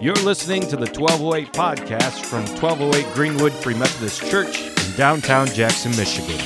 You're listening to the 1208 podcast from 1208 Greenwood Free Methodist Church in downtown Jackson, Michigan.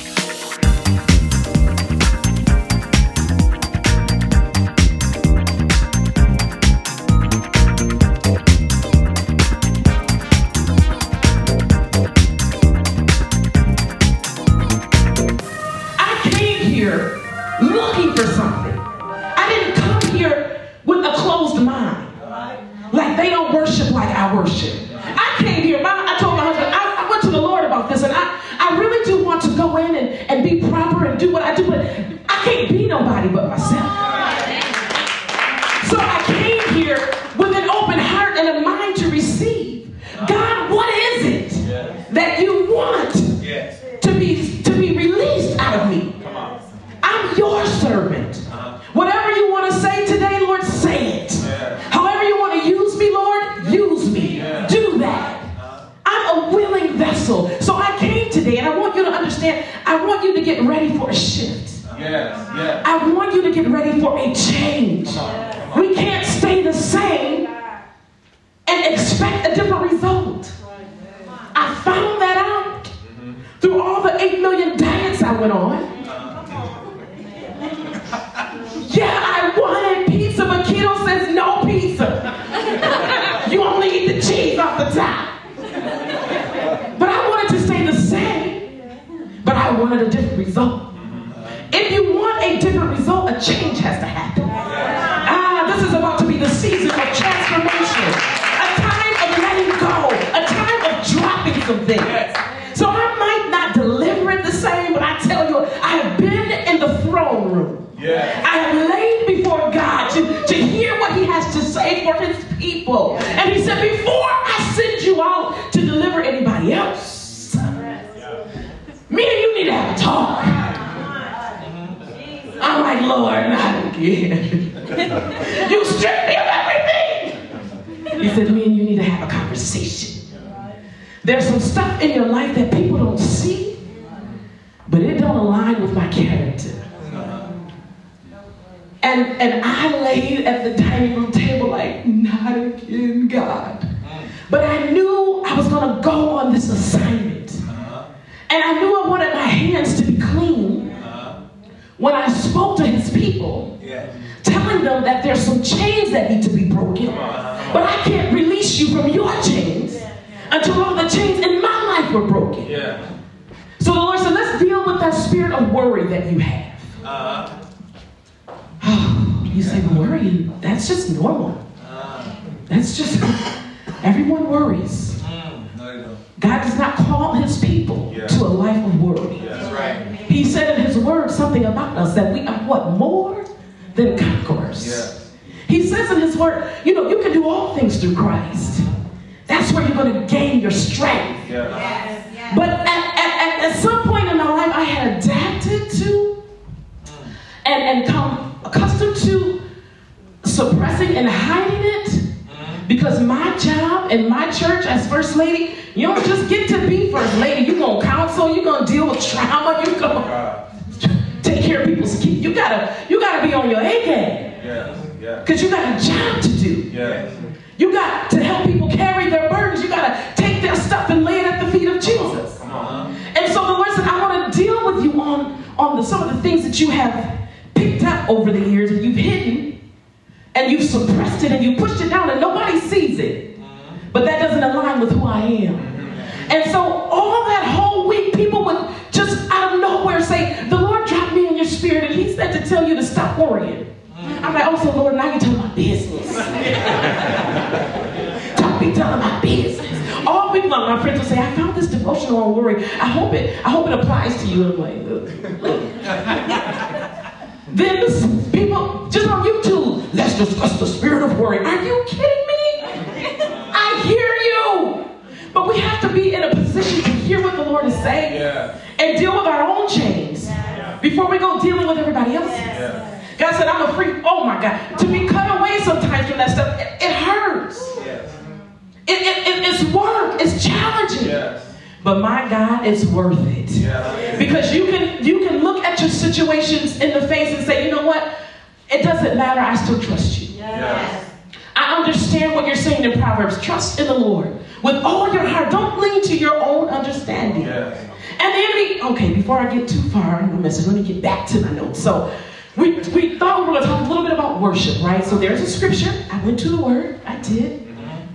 I understand what you're saying in Proverbs. Trust in the Lord with all your heart. Don't lean to your own understanding. Yes. And the enemy, okay, before I get too far in the message, let me get back to my notes. So we thought we were going to talk a little bit about worship, right? So there's a scripture. I went to the word. I did.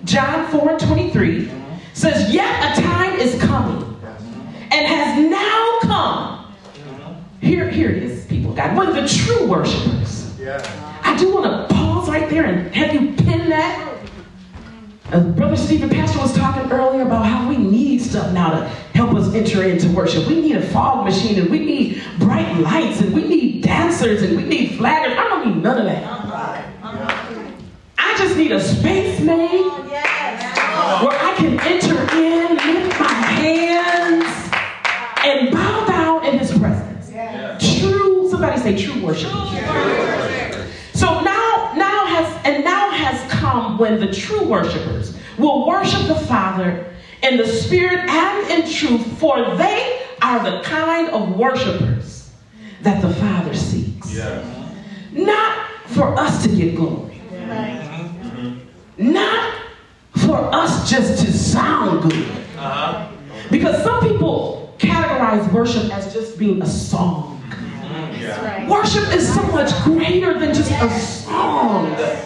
John 4:23 says, yet a time is coming and has now come. Here it is, people, God. One of the true worshipers. Yeah. I do want to pause right there and have you pin that. Brother Stephen, Pastor, was talking earlier about how we need stuff now to help us enter into worship. We need a fog machine, and we need bright lights, and we need dancers, and we need flaggers. I don't need none of that. I just need a space made where I can enter in, lift my hands, and bow down in his presence. True, somebody say true worship. So now has come when the true worshipers will worship the Father in the Spirit and in truth, for they are the kind of worshipers that the Father seeks. Yeah. Not for us to get glory. Yeah. Mm-hmm. Not for us just to sound good. Uh-huh. Because some people categorize worship as just being a song. Yeah. Right. Worship is so much greater than just a song. Yeah.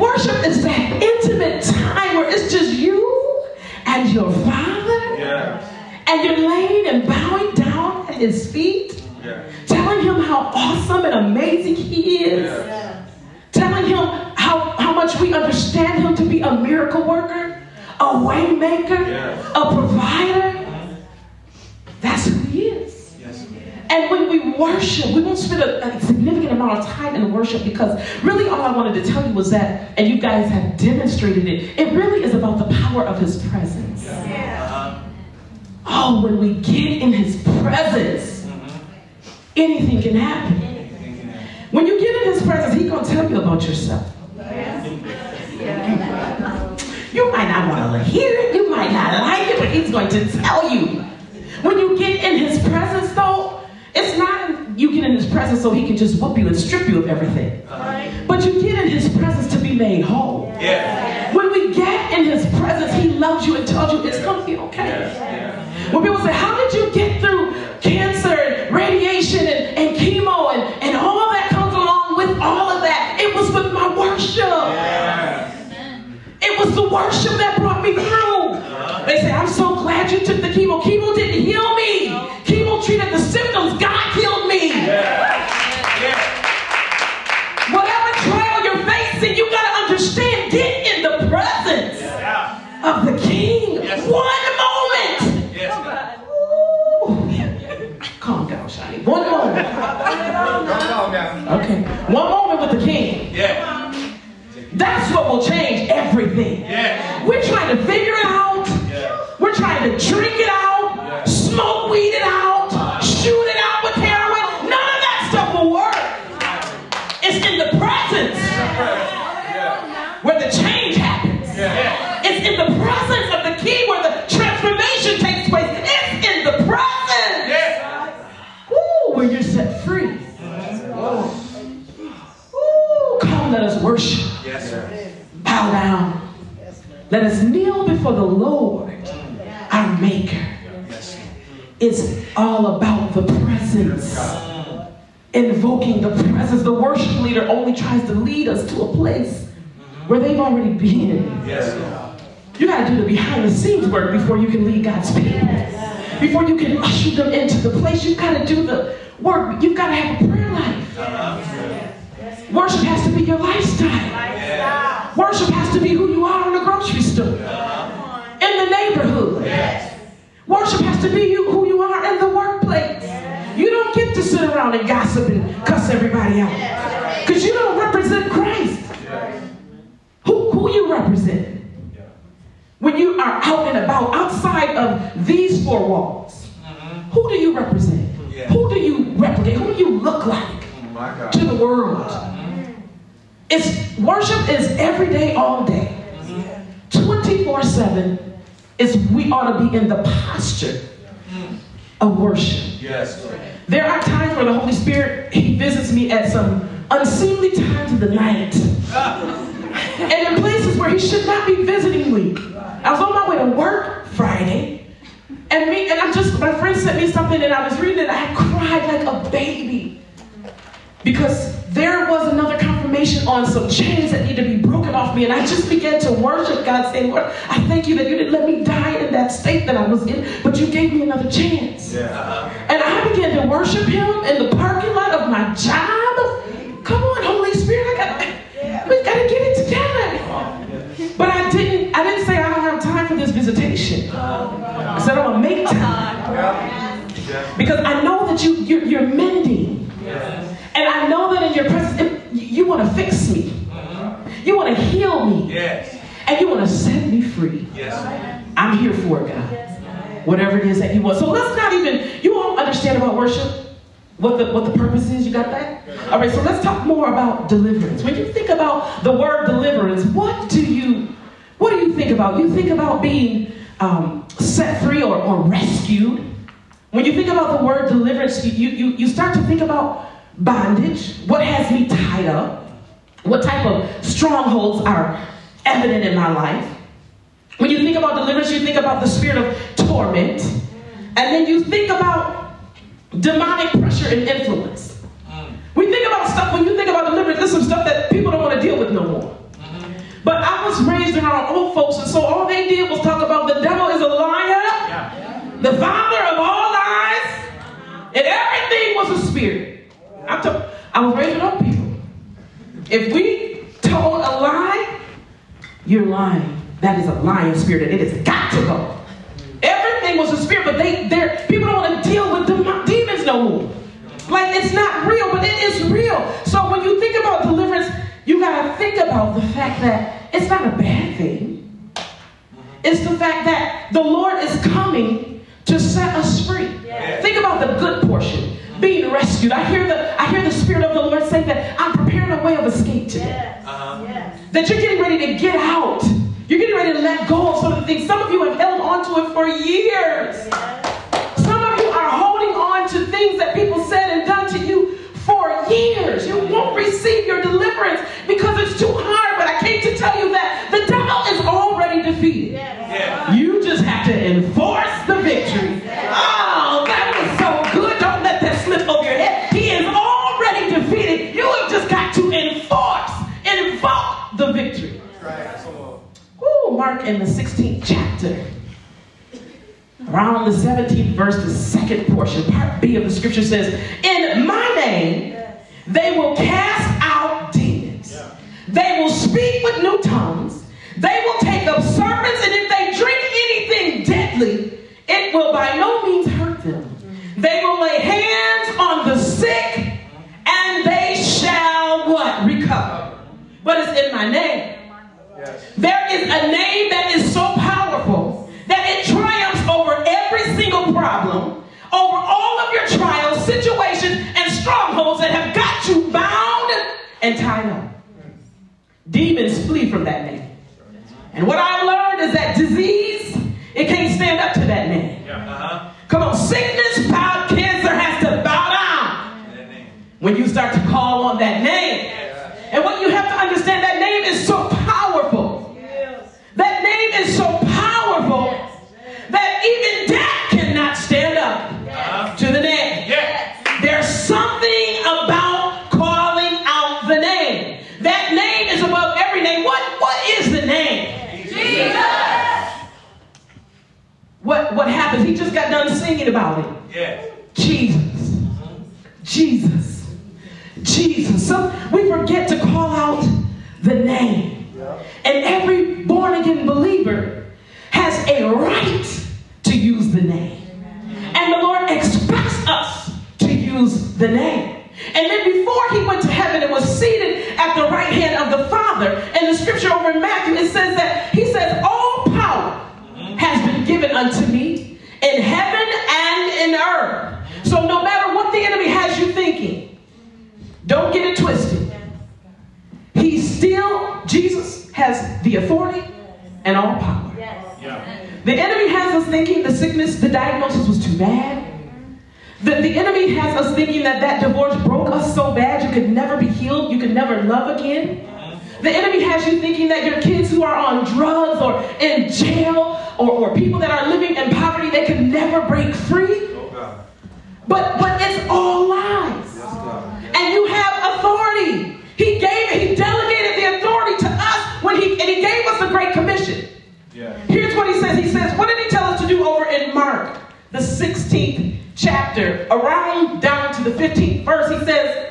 Worship is that intimate time where it's just you and your Father, and you're laying and bowing down at his feet, telling him how awesome and amazing he is, telling him how much we understand him to be a miracle worker, a way maker, a provider. That's who he is. And when we worship, we won't spend a significant amount of time in worship, because really all I wanted to tell you was that, and you guys have demonstrated it, it really is about the power of his presence. Yeah. Yeah. Oh, when we get in his presence, anything can happen. When you get in his presence, he's going to tell you about yourself. You might not want to hear it, you might not like it, but he's going to tell you. When you get in his presence, though, it's not you get in his presence so he can just whoop you and strip you of everything. But you get in his presence to be made whole. Yeah. When we get in his presence, he loves you and tells you it's going to be okay. When people say, how did you get through cancer and radiation and chemo and all that comes along with all of that? It was with my worship. It was the worship that brought me through. They say, I'm so glad you took the chemo. Chemo didn't heal me. Chemo treated the symptoms. God healed me. Whatever trial you're facing, you got to understand, get in the presence of the King. One moment. Calm down, Shani. One moment. Okay. One moment with the King. That's what will change everything. We're trying to figure it out. We're trying to drink it out, smoke weed it out, shoot it out with heroin. None of that stuff will work. It's in the presence where the change happens. It's in the presence of the King where the transformation takes place. It's in the presence where you're set free. Come, let us worship. Bow down. Let us kneel before the Lord, our Maker. It's all about the presence. Invoking the presence. The worship leader only tries to lead us to a place where they've already been. You got to do the behind the scenes work before you can lead God's people. Before you can usher them into the place, you've got to do the work. You've got to have a prayer life. Worship has to be your lifestyle. Worship has to be who you are in the grocery store, in the neighborhood. Worship has to be who you are in the workplace. You don't get to sit around and gossip and cuss everybody out, because you don't represent Christ. Who you represent? When you are out and about, outside of these four walls, who do you represent? Who do you replicate? Who do you look like to the world? It's worship is every day, all day, 24/7. Is we ought to be in the posture of worship. There are times where the Holy Spirit, he visits me at some unseemly times of the night. and in places where he should not be visiting week. I was on my way to work Friday, my friend sent me something, and I was reading it, and I cried like a baby, because there was another confirmation on some chains that need to be broken off me, and I just began to worship God, saying, Lord, I thank you that you didn't let me die in that state that I was in, but you gave me another chance. Yeah. And I began to worship him in the parking lot of my job. Come on, Holy Spirit, we got to get it together. But I didn't say I don't have time for this visitation. I said I'm going to make time. Because I know that you're mending. And I know that in your presence, you want to fix me. You want to heal me. Yes. And you want to set me free. Yes. I'm here for it, God. Yes. Whatever it is that you want. So let's not even, you all understand about worship, what the purpose is. You got that? All right, so let's talk more about deliverance. When you think about the word deliverance, what do you think about? You think about being set free or rescued. When you think about the word deliverance, you start to think about bondage, what has me tied up, what type of strongholds are evident in my life. When you think about deliverance, you think about the spirit of torment, and then you think about demonic pressure and influence. We think about stuff, when you think about deliverance, there's some stuff that people don't want to deal with no more. But I was raised around old folks, and so all they did was talk about the devil is a liar, the father of all lies, and everything was a spirit. I was raising up people. If we told a lie, you're lying. That is a lying spirit, and it has got to go. Everything was a spirit, but people don't want to deal with demons no more. Like, it's not real, but it is real. So when you think about deliverance, you got to think about the fact that it's not a bad thing. It's the fact that the Lord is coming to set us free. Yes. Think about the good portion. Being rescued. I hear the Spirit of the Lord saying that I'm preparing a way of escape today. Yes. Yes. That you're getting ready to get out. You're getting ready to let go of some of the things. Some of you have held on to it for years. Yes. Some of you are holding on to things that people said and done to you for years. You won't receive your deliverance because it's too hard, but I came to tell you that the devil is already defeated. Yes. Yes. You just have to enforce the victory. Yes. Oh, that was so good. Don't let that slip over your head. He is already defeated. You have just got to invoke the victory. That's right. Ooh, Mark in the 16th chapter. Around the 17th verse, the second portion, part B of the scripture says, in my name, they will cast out demons. Yeah. They will speak with new tongues. They will take up serpents, and if they drink anything deadly, it will by no means hurt them. Mm-hmm. They will lay hands on the sick, and they shall what? Recover. But it's in my name. Yes. There is a name that is so powerful that it triumphs over every single problem, over all of your trials, situations, and strongholds that have got you bound and tied up. Demons flee from that name. And what I learned is that disease, it can't stand up to that name. Yeah. Uh-huh. Come on, sickness, power, cancer has to bow down when you start to call on that name. Yes. And what you have to understand, that name is so powerful. Yes. That name is so powerful. Yes. That even death cannot stand up to the name. Yes. There's something about calling out the name. That name is above every name. What is the name? Jesus. Jesus. What happens? He just got done singing about it. Yes. Jesus. Jesus. Jesus. So we forget to call out the name. Yeah. And every born-again believer has a right to use the name. Amen. And the Lord expects us to use the name. And then before he went to heaven and was seated at the right hand of the Father, in the scripture over in Matthew, it says that he says, all power has been given unto me in heaven and in earth. So no matter what the enemy has you thinking, don't get it twisted. He still, Jesus has the authority and all power. Yeah. The enemy has us thinking the sickness, the diagnosis was too bad. The enemy has us thinking that divorce broke us so bad you could never be healed, you could never love again. The enemy has you thinking that your kids who are on drugs or in jail or people that are living in poverty, they can never break free. Oh God. But it's all lies. Yes, God. Yes. And you have authority. He delegated the authority to us and he gave us the Great Commission. Yeah. Here's what he says. He says, what did he tell us to do over in Mark, the 16th chapter, around down to the 15th verse? He says,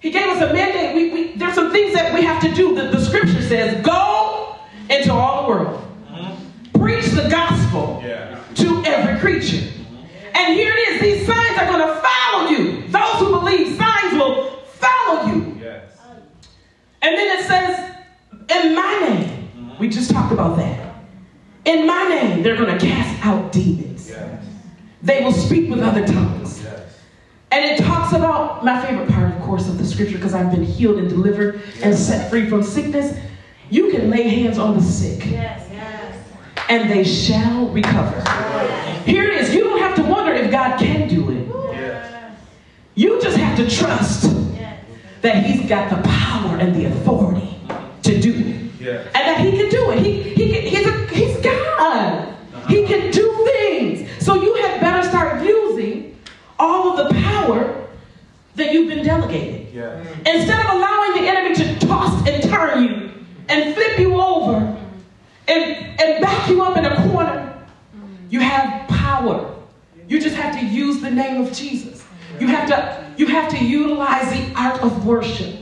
he gave us a mandate. There's some things that we have to do. The scripture says, go into all the world. Mm-hmm. Preach the gospel to every creature. Mm-hmm. And here it is. These signs are going to follow you. Those who believe, signs will follow you. Yes. And then it says, in my name. Mm-hmm. We just talked about that. In my name, they're going to cast out demons. Yes. They will speak with other tongues. Yes. And it talks about my favorite part, of course, of the scripture, because I've been healed and delivered and set free from sickness. You can lay hands on the sick. Yes, yes. And they shall recover. Yes. Here it is. You don't have to wonder if God can do it. Yes. You just have to trust that he's got the power and the authority to do it. Yes. And that he can do it. He's God. He can do things. So you had better start using all of the power that you've been delegated. Yeah. Instead of allowing the enemy to toss and turn you and flip you over and back you up in a corner, you have power. You just have to use the name of Jesus. You have to utilize the art of worship.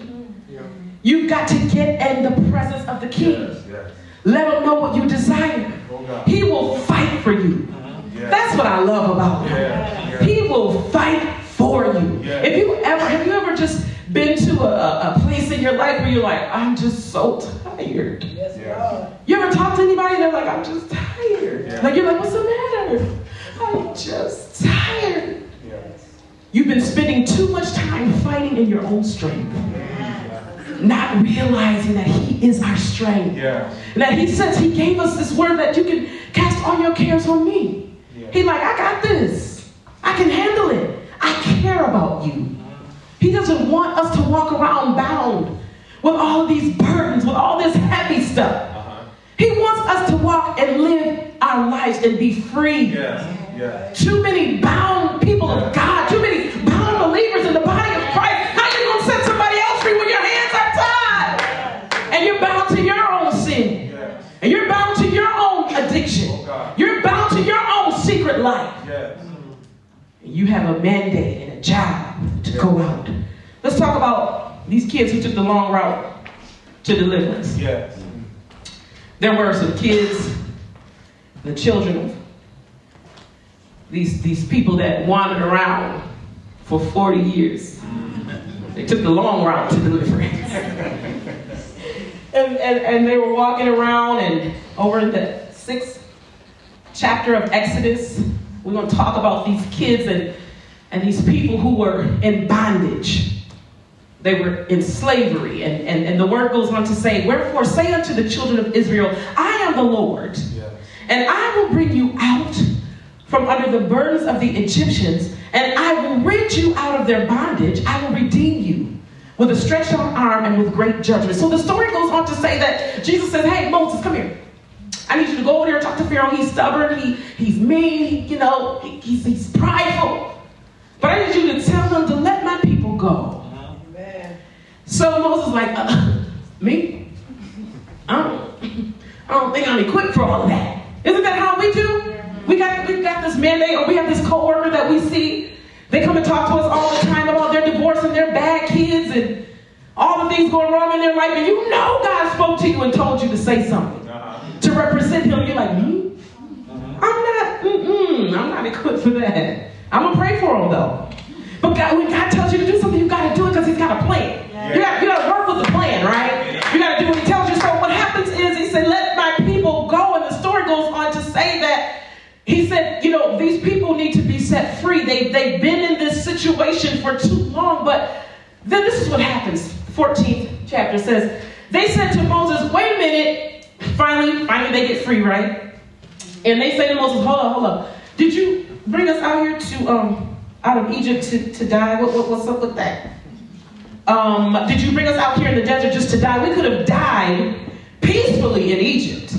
Yeah. You've got to get in the presence of the King. Yes, yes. Let him know what you desire. He will fight for you. Yeah. That's what I love about him. Yeah. Yeah. He will fight for you. Yeah. Have you ever just been to a place in your life where you're like, I'm just so tired. Yes, yeah. You ever talk to anybody and they're like, I'm just tired. Yeah. Like you're like, what's the matter? I'm just tired. Yes. You've been spending too much time fighting in your own strength. Not realizing that he is our strength. Yeah. And that he says he gave us this word that you can cast all your cares on me. Yeah. He's like, I got this. I can handle it. I care about you. He doesn't want us to walk around bound with all of these burdens, with all this heavy stuff. Uh-huh. He wants us to walk and live our lives and be free. Yeah. Yeah. Too many bound people of God, too many bound believers in the body of Christ. How you going to set somebody else free when your hands are tied? Yeah. And you're bound to your own sin. Yeah. And you're bound to your own addiction. Oh, you're bound to your own secret life. Yes. You have a mandate and a job to go out. Let's talk about these kids who took the long route to deliverance. Yes. There were some kids, the children, these people that wandered around for 40 years. They took the long route to deliverance. and they were walking around, and over in the 6th chapter of Exodus, we're going to talk about these kids and these people who were in bondage. They were in slavery. And the word goes on to say, wherefore say unto the children of Israel, I am the Lord, and I will bring you out from under the burdens of the Egyptians, and I will rid you out of their bondage. I will redeem you with a stretched out arm and with great judgment. So the story goes on to say that Jesus says, hey, Moses, come here. I need you to go over there and talk to Pharaoh. He's stubborn. He's mean. He's prideful. But I need you to tell him to let my people go. Amen. So Moses is like, me? I don't think I'm equipped for all of that. Isn't that how we do? We've got this mandate, or we have this coworker that we see. They come and talk to us all the time about their divorce and their bad kids and all the things going wrong in their life. And you know God spoke to you and told you to say something. To represent him, you're like, I'm not equipped for that. I'm going to pray for him, though. But God, when God tells you to do something, you got to do it because he's got a plan. Yeah. You got to work with the plan, right? Yeah. You got to do what he tells you. So what happens is he said, let my people go. And the story goes on to say that he said, these people need to be set free. They've been in this situation for too long. But then this is what happens. 14th chapter says, they said to Moses, wait a minute. Finally, they get free, right? And they say to Moses, hold up. Did you bring us out here out of Egypt to die? What's up with that? Did you bring us out here in the desert just to die? We could have died peacefully in Egypt.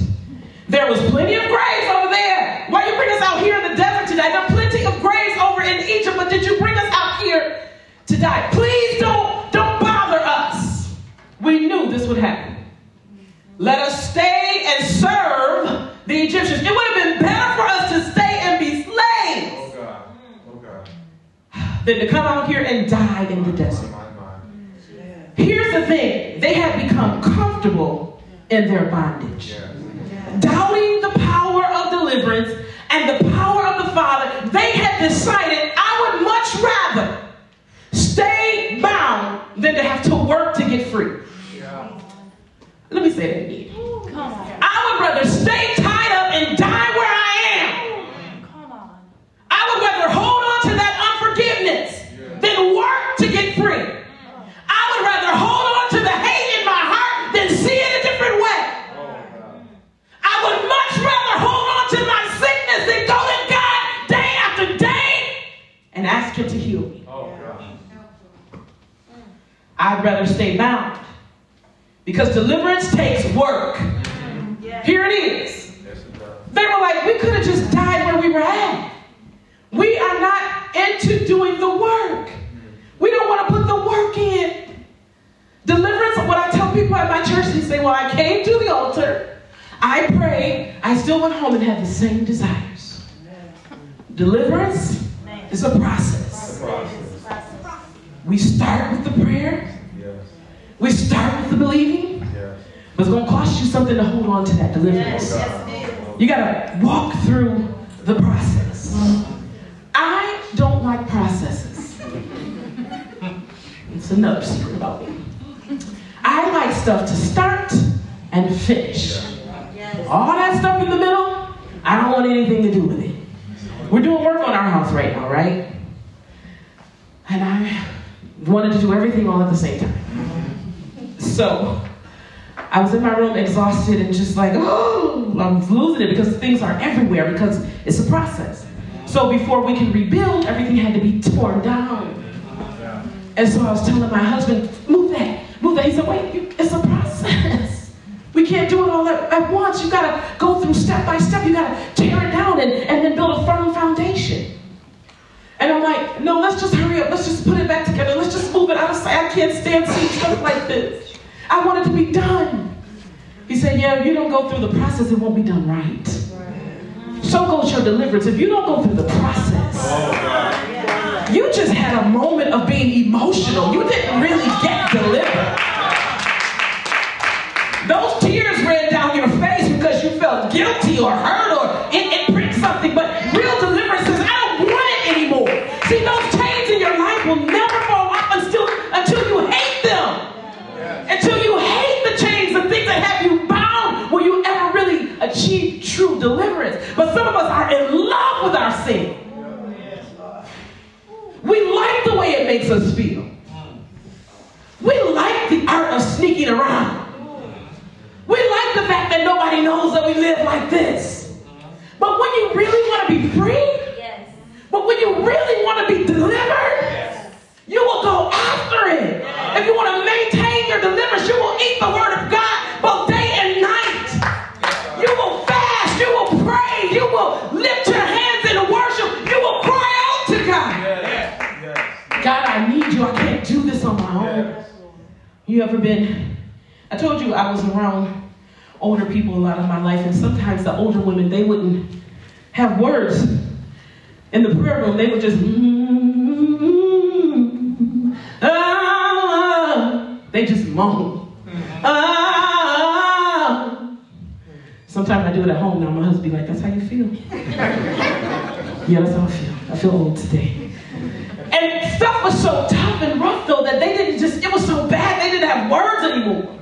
There was plenty of graves over there. Why you bring us out here in the desert today? There are plenty of graves over in Egypt, but did you bring us out here to die? Please don't bother us. We knew this would happen. Let us stay and serve the Egyptians. It would have been better for us to stay and be slaves than to come out here and die in the desert. Here's the thing. They had become comfortable in their bondage. Doubting the power of deliverance and the power of the Father, they had decided, I would much rather stay bound than to have to work to get free. Let me say that again. I would rather stay tied up and die where I am. I would rather hold on to that unforgiveness than work to get free. I would rather hold on to the hate in my heart than see it a different way. I would much rather hold on to my sickness than go to God day after day and ask Him to heal me. I'd rather stay bound. Because deliverance takes work. Here it is. They were like, we could have just died where we were at. We are not into doing the work. We don't want to put the work in. Deliverance, what I tell people at my church, they say, well, I came to the altar, I prayed, I still went home and had the same desires. Deliverance is a process. We start with the prayer. We start with the believing, but it's going to cost you something to hold on to that deliverance. You got to walk through the process. I don't like processes. It's another secret about me. I like stuff to start and finish. All that stuff in the middle, I don't want anything to do with it. We're doing work on our house right now, right? And I wanted to do everything all at the same time. So I was in my room exhausted and just like, oh, I'm losing it because things are everywhere because it's a process. So before we can rebuild, everything had to be torn down. And so I was telling my husband, move that. He said, wait, it's a process. We can't do it all at once. You got to go through step by step. You got to tear it down and then build a firm foundation. And I'm like, no, let's just hurry up. Let's just put it back together. Let's just move it. I was like, I can't stand seeing stuff like this. I want it to be done. He said, yeah, if you don't go through the process, it won't be done right. So goes your deliverance. If you don't go through the process, you just had a moment of being emotional. You didn't really get delivered. Those tears ran down your face because you felt guilty or hurt or it pricked something, but real deliverance is out. Anymore. See, those chains in your life will never fall off until you hate them. Until you hate the chains, the things that have you bound, will you ever really achieve true deliverance. But some of us are in love with our sin. We like the way it makes us feel. We like the art of sneaking around. We like the fact that nobody knows that we live like this. But when you really want to be free, but when you really want to be delivered, you will go after it. If you want to maintain your deliverance, you will eat the word of God both day and night. You will fast. You will pray. You will lift your hands in worship. You will cry out to God. God, I need you. I can't do this on my own. You ever been? I told you I was around older people a lot of my life, and sometimes the older women, they wouldn't have words. In the prayer room, they would just, they just moan. Sometimes I do it at home now. My husband be like, that's how you feel? Yeah, that's how I feel. I feel old today. And stuff was so tough and rough, though, that they didn't just, it was so bad, they didn't have words anymore.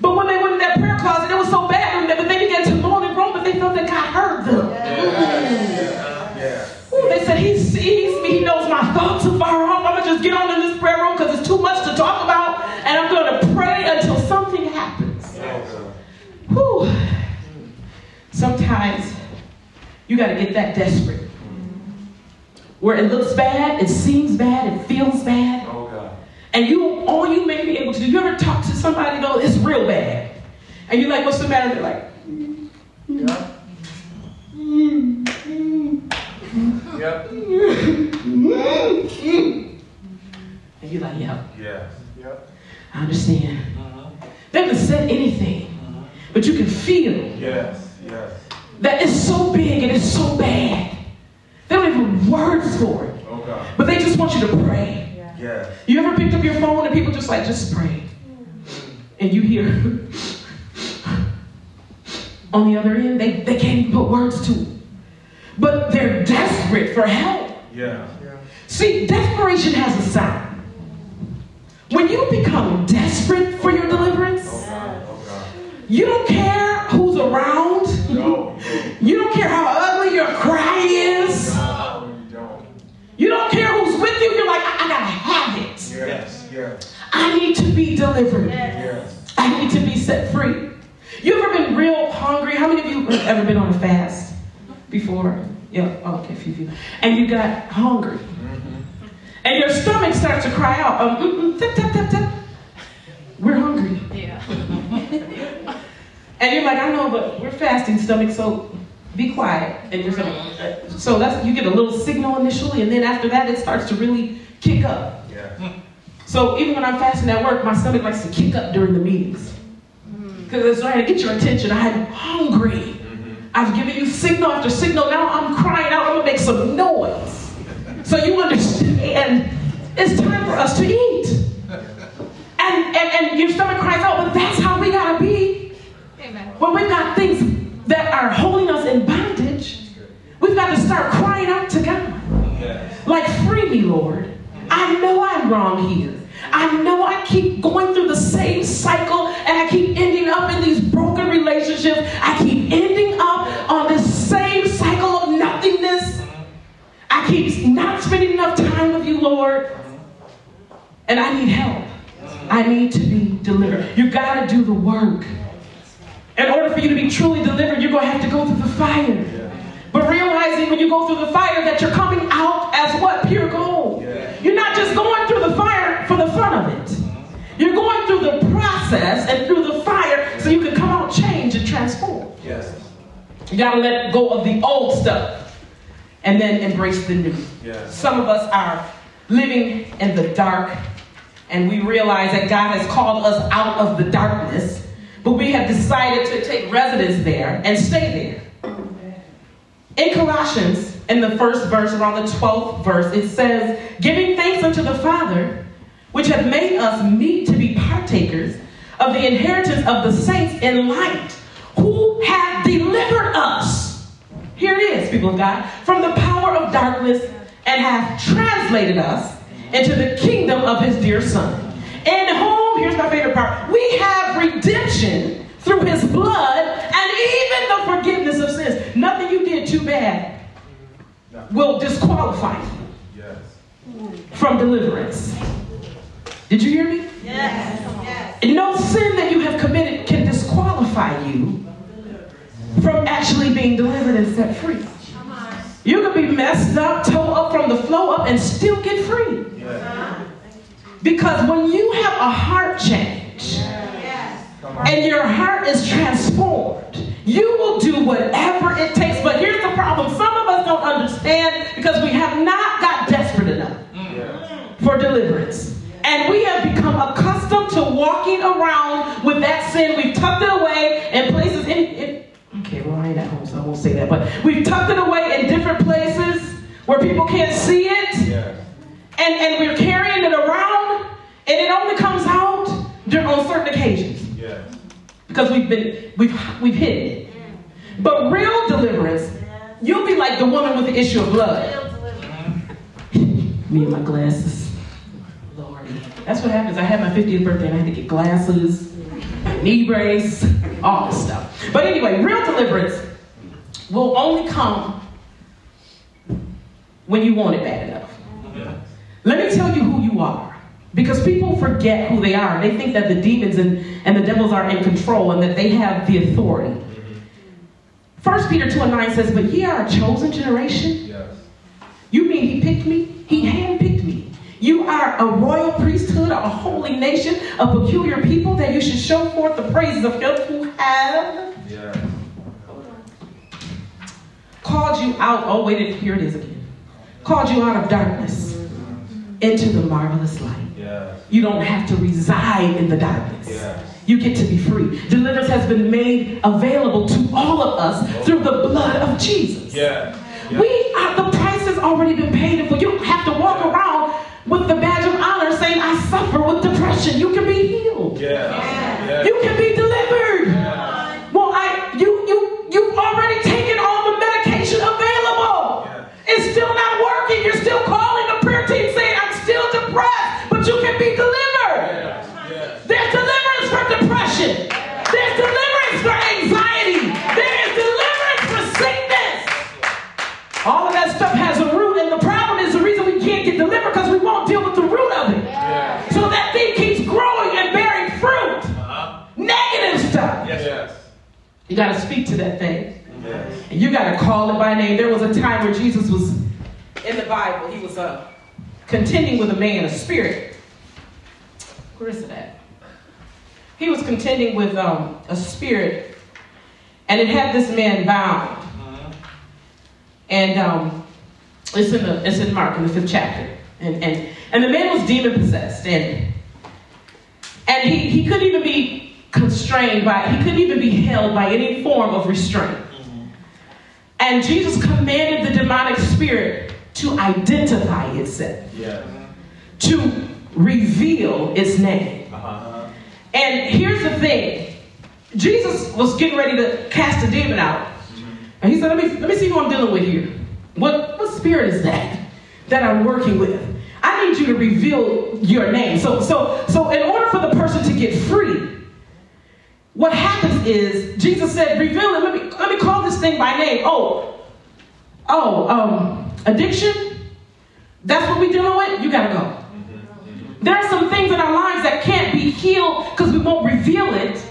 But when they went in that prayer closet, it was so bad, when they began to moan and groan, but they felt that God heard them. They said, he sees me, he knows my thoughts are far off. I'm going to just get on in this prayer room because it's too much to talk about, and I'm going to pray until something happens. Whew. Sometimes you got to get that desperate. Where it looks bad, it seems bad, it feels bad. And you, all you may be able to do, you ever talk to somebody though, it's real bad. And you're like, what's the matter? They're like, yeah. Yep. And you're like, yep. Yeah. Yep. I understand. Uh-huh. They can say anything, uh-huh. But you can feel yes. that it's so big and it's so bad. They don't even have words for it. Oh, God. But they just want you to pray. Yeah. Yes. You ever picked up your phone and people just like, just pray. And you hear on the other end, they can't even put words to it. But they're desperate for help. Yeah. See, desperation has a sign. When you become desperate for your deliverance, you don't care who's around. No. You don't care how ugly your cry is. No, you don't. You don't care who's with you. You're like, I gotta have it. Yes. I need to be delivered. Yes. I need to be set free. You ever been real hungry? How many of you have ever been on a fast? Before, a few of you. And you got hungry. Mm-hmm. And your stomach starts to cry out, we're hungry. Yeah. And you're like, I know, but we're fasting, stomach, so be quiet. And you're so that's, you get a little signal initially, and then after that, it starts to really kick up. Yeah. So even when I'm fasting at work, my stomach likes to kick up during the meetings. Because it's trying to get your attention. I'm hungry. I've given you signal after signal. Now I'm crying out. I'm going to make some noise. So you understand it's time for us to eat. And your stomach cries out, but that's how we got to be. Amen. When we've got things that are holding us in bondage, we've got to start crying out to God. Yes. Like, free me, Lord. I know I'm wrong here. I know I keep going through the same cycle, and I keep ending up in these broken relationships. I keep ending up on this same cycle of nothingness. I keep not spending enough time with you, Lord. And I need help. I need to be delivered. You got to do the work. In order for you to be truly delivered, you're going to have to go through the fire. But realizing when you go through the fire that you're coming out as what? Pure gold. You're not just going through the fire for the fun of it. You're going through the process and through the fire so you can come out, change, and transform. Yes. You got to let go of the old stuff and then embrace the new. Yes. Some of us are living in the dark, and we realize that God has called us out of the darkness, but we have decided to take residence there and stay there. In Colossians, in the first verse, around the 12th verse, it says, giving thanks unto the Father, which have made us meet to be partakers of the inheritance of the saints in light, who have delivered us, here it is, people of God, from the power of darkness, and have translated us into the kingdom of his dear Son, in whom, here's my favorite part, we have redemption through his blood and even the forgiveness of sins. Nothing you did too bad will disqualify you from deliverance. Did you hear me? Yes. And no sin that you have committed can disqualify you from actually being delivered and set free. You can be messed up, toe up from the flow up, and still get free. Yes. Because when you have a heart change and your heart is transformed, you will do whatever it takes. But here's the problem. Some of us don't understand because we have not got desperate enough for deliverance. And we have become accustomed to walking around with that sin. We've tucked it away in places. I ain't at home, so I won't say that. But we've tucked it away in different places where people can't see it. Yeah. And we're carrying it around. And it only comes out on certain occasions. Yeah. Because we've hidden it. Yeah. But real deliverance, you'll be like the woman with the issue of blood. Me and my glasses. That's what happens. I had my 50th birthday and I had to get glasses, knee brace, all this stuff. But anyway, real deliverance will only come when you want it bad enough. Yeah. Let me tell you who you are. Because people forget who they are. They think that the demons and the devils are in control and that they have the authority. 1 Peter 2:9 says, but ye are a chosen generation. Yes. You mean he picked me? He handpicked me. You are a royal priesthood, a holy nation, a peculiar people, that you should show forth the praises of him who have called you out. Oh, wait, here it is again. Called you out of darkness into the marvelous light. Yes. You don't have to reside in the darkness. Yes. You get to be free. Deliverance has been made available to all of us through the blood of Jesus. Yeah. Yeah. The price has already been paid in full. You don't have to walk around with the badge of honor saying, I suffer with depression. You can be healed. Yeah. Yeah. Yeah. You can be delivered. Yeah. Well, you've already taken all the medication available. Yeah. It's still not working. You're still calling the prayer team saying, I'm still depressed, but you can be delivered. Yeah. Yeah. There's deliverance for depression. Yeah. There's deliverance for anxiety. Yeah. There is deliverance for sickness. Yeah. All of that stuff has a root, and the problem is the reason we can't get delivered because we won't deal with the root of it. Yeah. So that thing keeps growing and bearing fruit. Uh-huh. Negative stuff. Yes. Yes. You got to speak to that thing. Yes. And you got to call it by name. There was a time where Jesus was in the Bible. He was contending with a man, a spirit. Where is it at? He was contending with a spirit, and it had this man bound. Uh-huh. And it's in Mark, in the 5th chapter. And the man was demon possessed, and he couldn't even be constrained by, he couldn't even be held by any form of restraint. Mm-hmm. And Jesus commanded the demonic spirit to identify itself, to reveal its name. Uh-huh. And here's the thing, Jesus was getting ready to cast a demon out. Mm-hmm. And he said, let me see who I'm dealing with here. What spirit is that I'm working with? I need you to reveal your name. So in order for the person to get free, what happens is, Jesus said, reveal it, let me call this thing by name. Addiction? That's what we're dealing with? You gotta go. There are some things in our lives that can't be healed because we won't reveal it.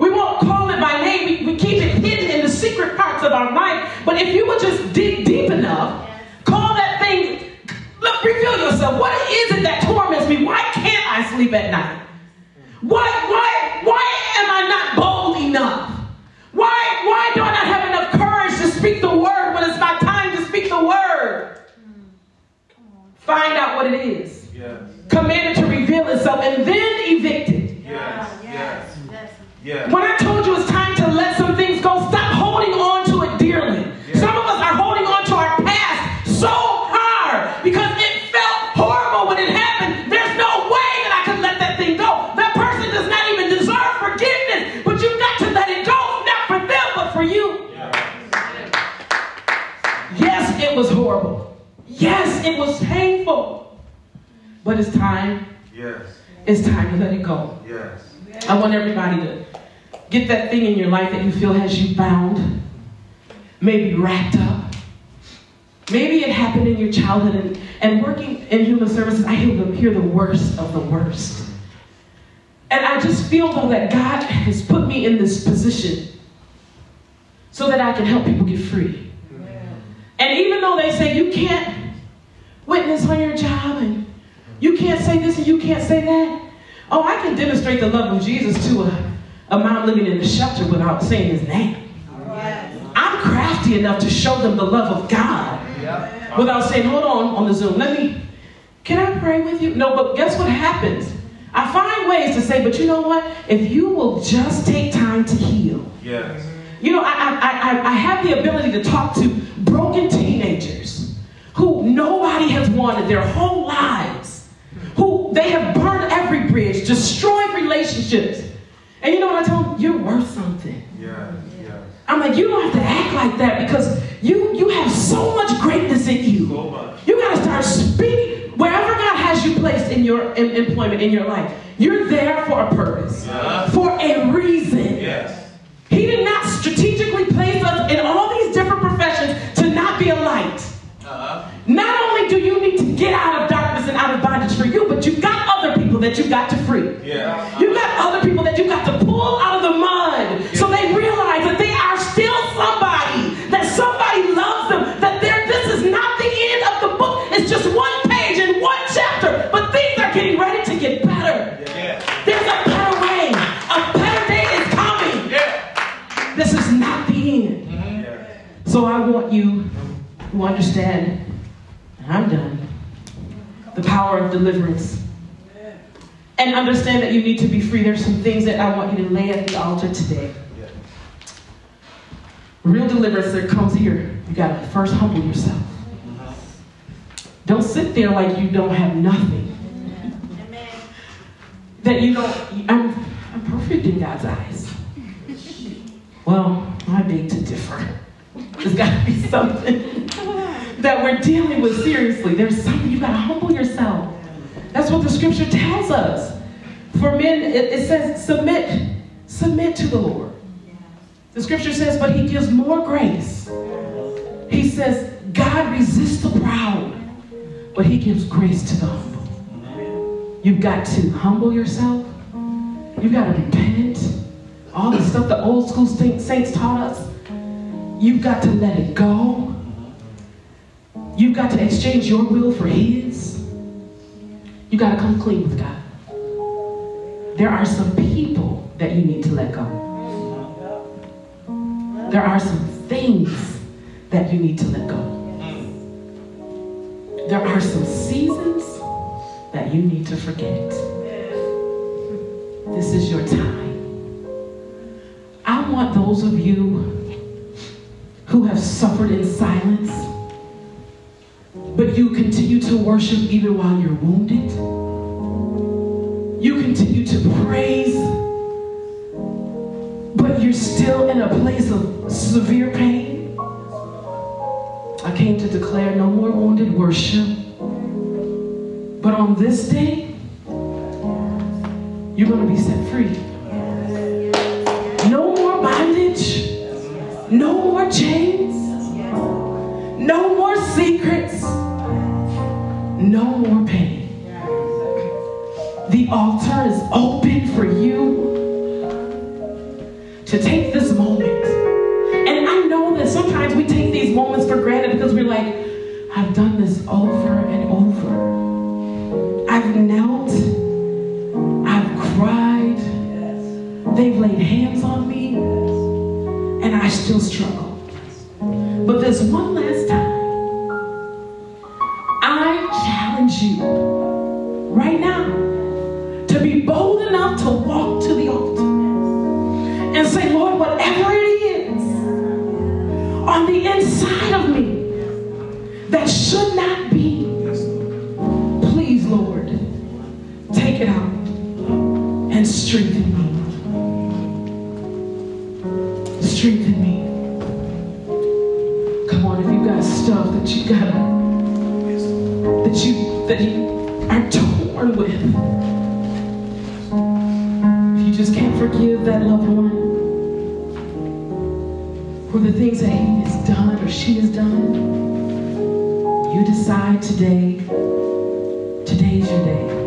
We won't call it by name. We keep it hidden in the secret parts of our life. But if you would just dig deep enough, call that thing, reveal yourself. What is it that torments me? Why can't I sleep at night? Why am I not bold enough? Why do I not have enough courage to speak the word when it's my time to speak the word? Find out what it is. Yes. Command it to reveal itself and then evict it. Yes. Yes. Yes. Yes. When I told you it's time to let some things go, stop holding on to it dearly. Yes. Some of us are holding on to our past so hard because it felt horrible when it happened. There's no way that I could let that thing go. That person does not even deserve forgiveness, but you've got to let it go, not for them, but for you. Yes, yes, it was horrible. Yes, it was painful. But it's time. Yes. It's time to let it go. Yes. I want everybody to get that thing in your life that you feel has you bound, maybe wrapped up. Maybe it happened in your childhood, and working in human services, I hear the worst of the worst. And I just feel, though, that God has put me in this position so that I can help people get free. Amen. And even though they say you can't witness on your job, and you can't say this and you can't say that, oh, I can demonstrate the love of Jesus to a mom living in a shelter without saying his name. Yes. I'm crafty enough to show them the love of God without saying, hold on the Zoom. Can I pray with you? No, but guess what happens? I find ways to say, but you know what? If you will just take time to heal. Yes. You know, I have the ability to talk to broken teenagers who nobody has wanted their whole lives, who they have burned every bridge, destroyed relationships. And you know what I told them? You're worth something. Yes, yes. I'm like, you don't have to act like that because you have so much greatness in you. So much. You got to start speaking. Wherever God has you placed in your employment, in your life, you're there for a purpose, for a reason. Yes. He did not strategically place us in all these different professions to not be a light. Uh-huh. Not only do you need to get out of darkness and out of bondage for you, but you've got other people that you've got to free. Yeah. You've got other people that you've got to pull out of the mud so they realize that they are still somebody, that somebody loves them, that this is not the end of the book. It's just one page and one chapter, but So I want you to understand, and I'm done, the power of deliverance. And understand that you need to be free. There's some things that I want you to lay at the altar today. Real deliverance that comes here. You got to first humble yourself. Don't sit there like you don't have nothing. Amen. That you don't, I'm perfect in God's eyes. Well, I beg to differ. There's got to be something that we're dealing with seriously. There's something, you got to humble yourself. That's what the scripture tells us. For men, it says, submit to the Lord. The scripture says, but he gives more grace. He says, God resists the proud, but he gives grace to the humble. You've got to humble yourself. You've got to repent. All the stuff the old school saints taught us, you've got to let it go. You've got to exchange your will for his. You've got to come clean with God. There are some people that you need to let go. There are some things that you need to let go. There are some seasons that you need to forget. This is your time. I want those of you who have suffered in silence, but you continue to worship even while you're wounded. You continue to praise, but you're still in a place of severe pain. I came to declare no more wounded worship. But on this day, you're going to be set free. No more bondage. No more chains. No more secrets. No more pain. The altar is open for you to take this moment. And I know that sometimes we take these moments for granted because we're like, I've done this over and over. I've knelt. I've cried. Yes. They've laid hands on me. Yes. And I still struggle. But there's one last time. I challenge you right now to be bold enough to walk to the altar and say, Lord, whatever it is on the inside of me that should not be, please, Lord, take it out and strengthen me. Strengthen me. Come on, if you got stuff that you got, that you are torn with, if you just can't forgive that loved one, for the things that he has done or she has done, you decide today. Today's your day.